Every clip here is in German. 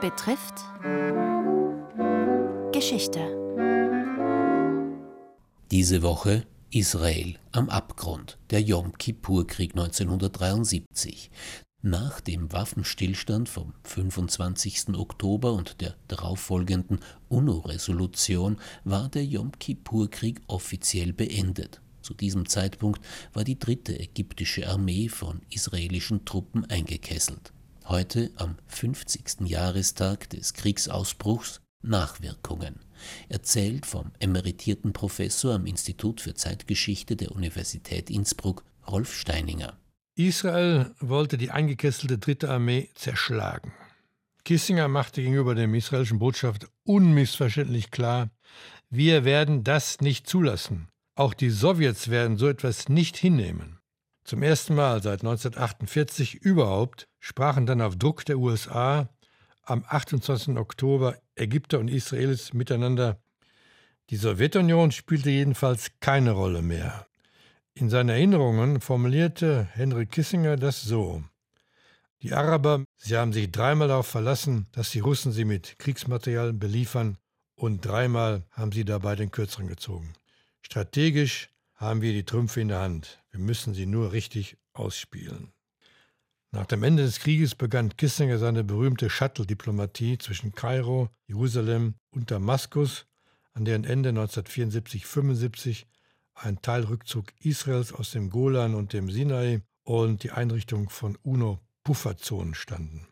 betrifft Geschichte. Diese Woche Israel am Abgrund, der Yom Kippur-Krieg 1973. Nach dem Waffenstillstand vom 25. Oktober und der darauffolgenden UNO-Resolution war der Yom Kippur-Krieg offiziell beendet. Zu diesem Zeitpunkt war die 3. ägyptische Armee von israelischen Truppen eingekesselt. Heute, am 50. Jahrestag des Kriegsausbruchs, Nachwirkungen. Erzählt vom emeritierten Professor am Institut für Zeitgeschichte der Universität Innsbruck, Rolf Steininger. Israel wollte die eingekesselte 3. Armee zerschlagen. Kissinger machte gegenüber dem israelischen Botschafter unmissverständlich klar: Wir werden das nicht zulassen. Auch die Sowjets werden so etwas nicht hinnehmen. Zum ersten Mal seit 1948 überhaupt sprachen dann auf Druck der USA am 28. Oktober Ägypter und Israelis miteinander. Die Sowjetunion spielte jedenfalls keine Rolle mehr. In seinen Erinnerungen formulierte Henry Kissinger das so: Die Araber, sie haben sich dreimal darauf verlassen, dass die Russen sie mit Kriegsmaterial beliefern, und dreimal haben sie dabei den Kürzeren gezogen. Strategisch haben wir die Trümpfe in der Hand. Wir müssen sie nur richtig ausspielen. Nach dem Ende des Krieges begann Kissinger seine berühmte Shuttle-Diplomatie zwischen Kairo, Jerusalem und Damaskus, an deren Ende 1974-75 ein Teilrückzug Israels aus dem Golan und dem Sinai und die Einrichtung von UNO-Pufferzonen standen.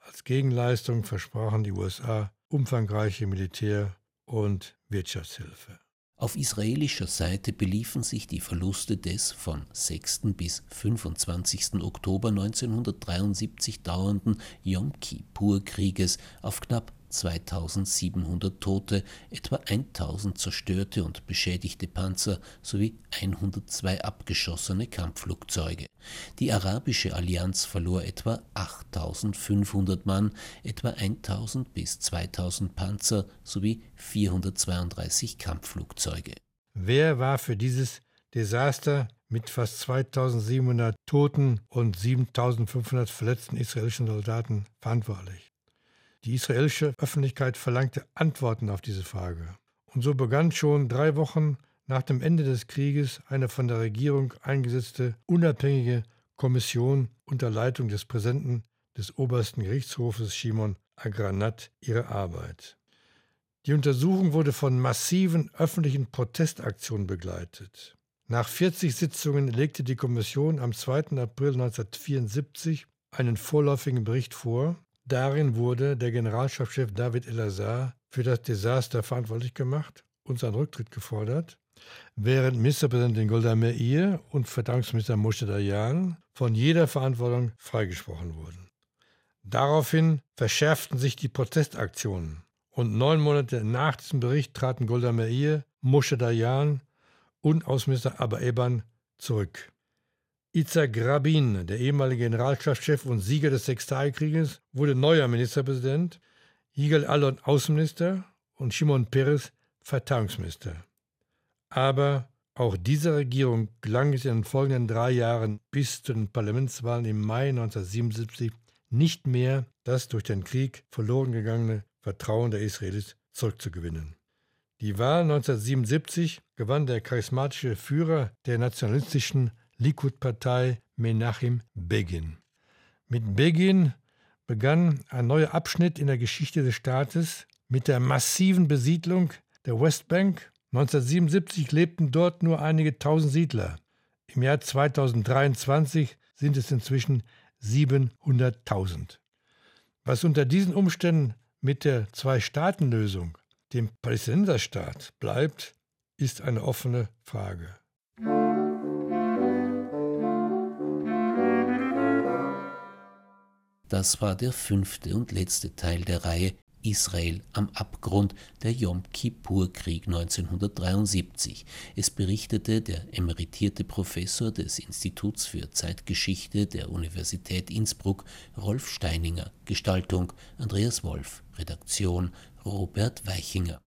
Als Gegenleistung versprachen die USA umfangreiche Militär- und Wirtschaftshilfe. Auf israelischer Seite beliefen sich die Verluste des von 6. bis 25. Oktober 1973 dauernden Yom Kippur-Krieges auf knapp 2700 Tote, etwa 1000 zerstörte und beschädigte Panzer sowie 102 abgeschossene Kampfflugzeuge. Die arabische Allianz verlor etwa 8500 Mann, etwa 1000 bis 2000 Panzer sowie 432 Kampfflugzeuge. Wer war für dieses Desaster mit fast 2700 Toten und 7500 verletzten israelischen Soldaten verantwortlich? Die israelische Öffentlichkeit verlangte Antworten auf diese Frage. Und so begann schon 3 Wochen nach dem Ende des Krieges eine von der Regierung eingesetzte unabhängige Kommission unter Leitung des Präsidenten des Obersten Gerichtshofes Shimon Agranat ihre Arbeit. Die Untersuchung wurde von massiven öffentlichen Protestaktionen begleitet. Nach 40 Sitzungen legte die Kommission am 2. April 1974 einen vorläufigen Bericht vor. Darin wurde der Generalstabschef David Elazar für das Desaster verantwortlich gemacht und seinen Rücktritt gefordert, während Ministerpräsidentin Golda Meir und Verteidigungsminister Moshe Dayan von jeder Verantwortung freigesprochen wurden. Daraufhin verschärften sich die Protestaktionen und 9 Monate nach diesem Bericht traten Golda Meir, Moshe Dayan und Außenminister Abba Eban zurück. Itzhak Rabin, der ehemalige Generalstabschef und Sieger des Sechstagekrieges, wurde neuer Ministerpräsident, Yigal Allon Außenminister und Shimon Peres Verteidigungsminister. Aber auch dieser Regierung gelang es in den folgenden 3 Jahren bis zu den Parlamentswahlen im Mai 1977 nicht mehr, das durch den Krieg verloren gegangene Vertrauen der Israelis zurückzugewinnen. Die Wahl 1977 gewann der charismatische Führer der nationalistischen Likud-Partei Menachem Begin. Mit Begin begann ein neuer Abschnitt in der Geschichte des Staates mit der massiven Besiedlung der Westbank. 1977 lebten dort nur einige tausend Siedler. Im Jahr 2023 sind es inzwischen 700.000. Was unter diesen Umständen mit der Zwei-Staaten-Lösung, dem Palästinenserstaat, bleibt, ist eine offene Frage. Das war der 5. und letzte Teil der Reihe Israel am Abgrund, der Yom Kippur-Krieg 1973. Es berichtete der emeritierte Professor des Instituts für Zeitgeschichte der Universität Innsbruck, Rolf Steininger. Gestaltung: Andreas Wolf. Redaktion: Robert Weichinger.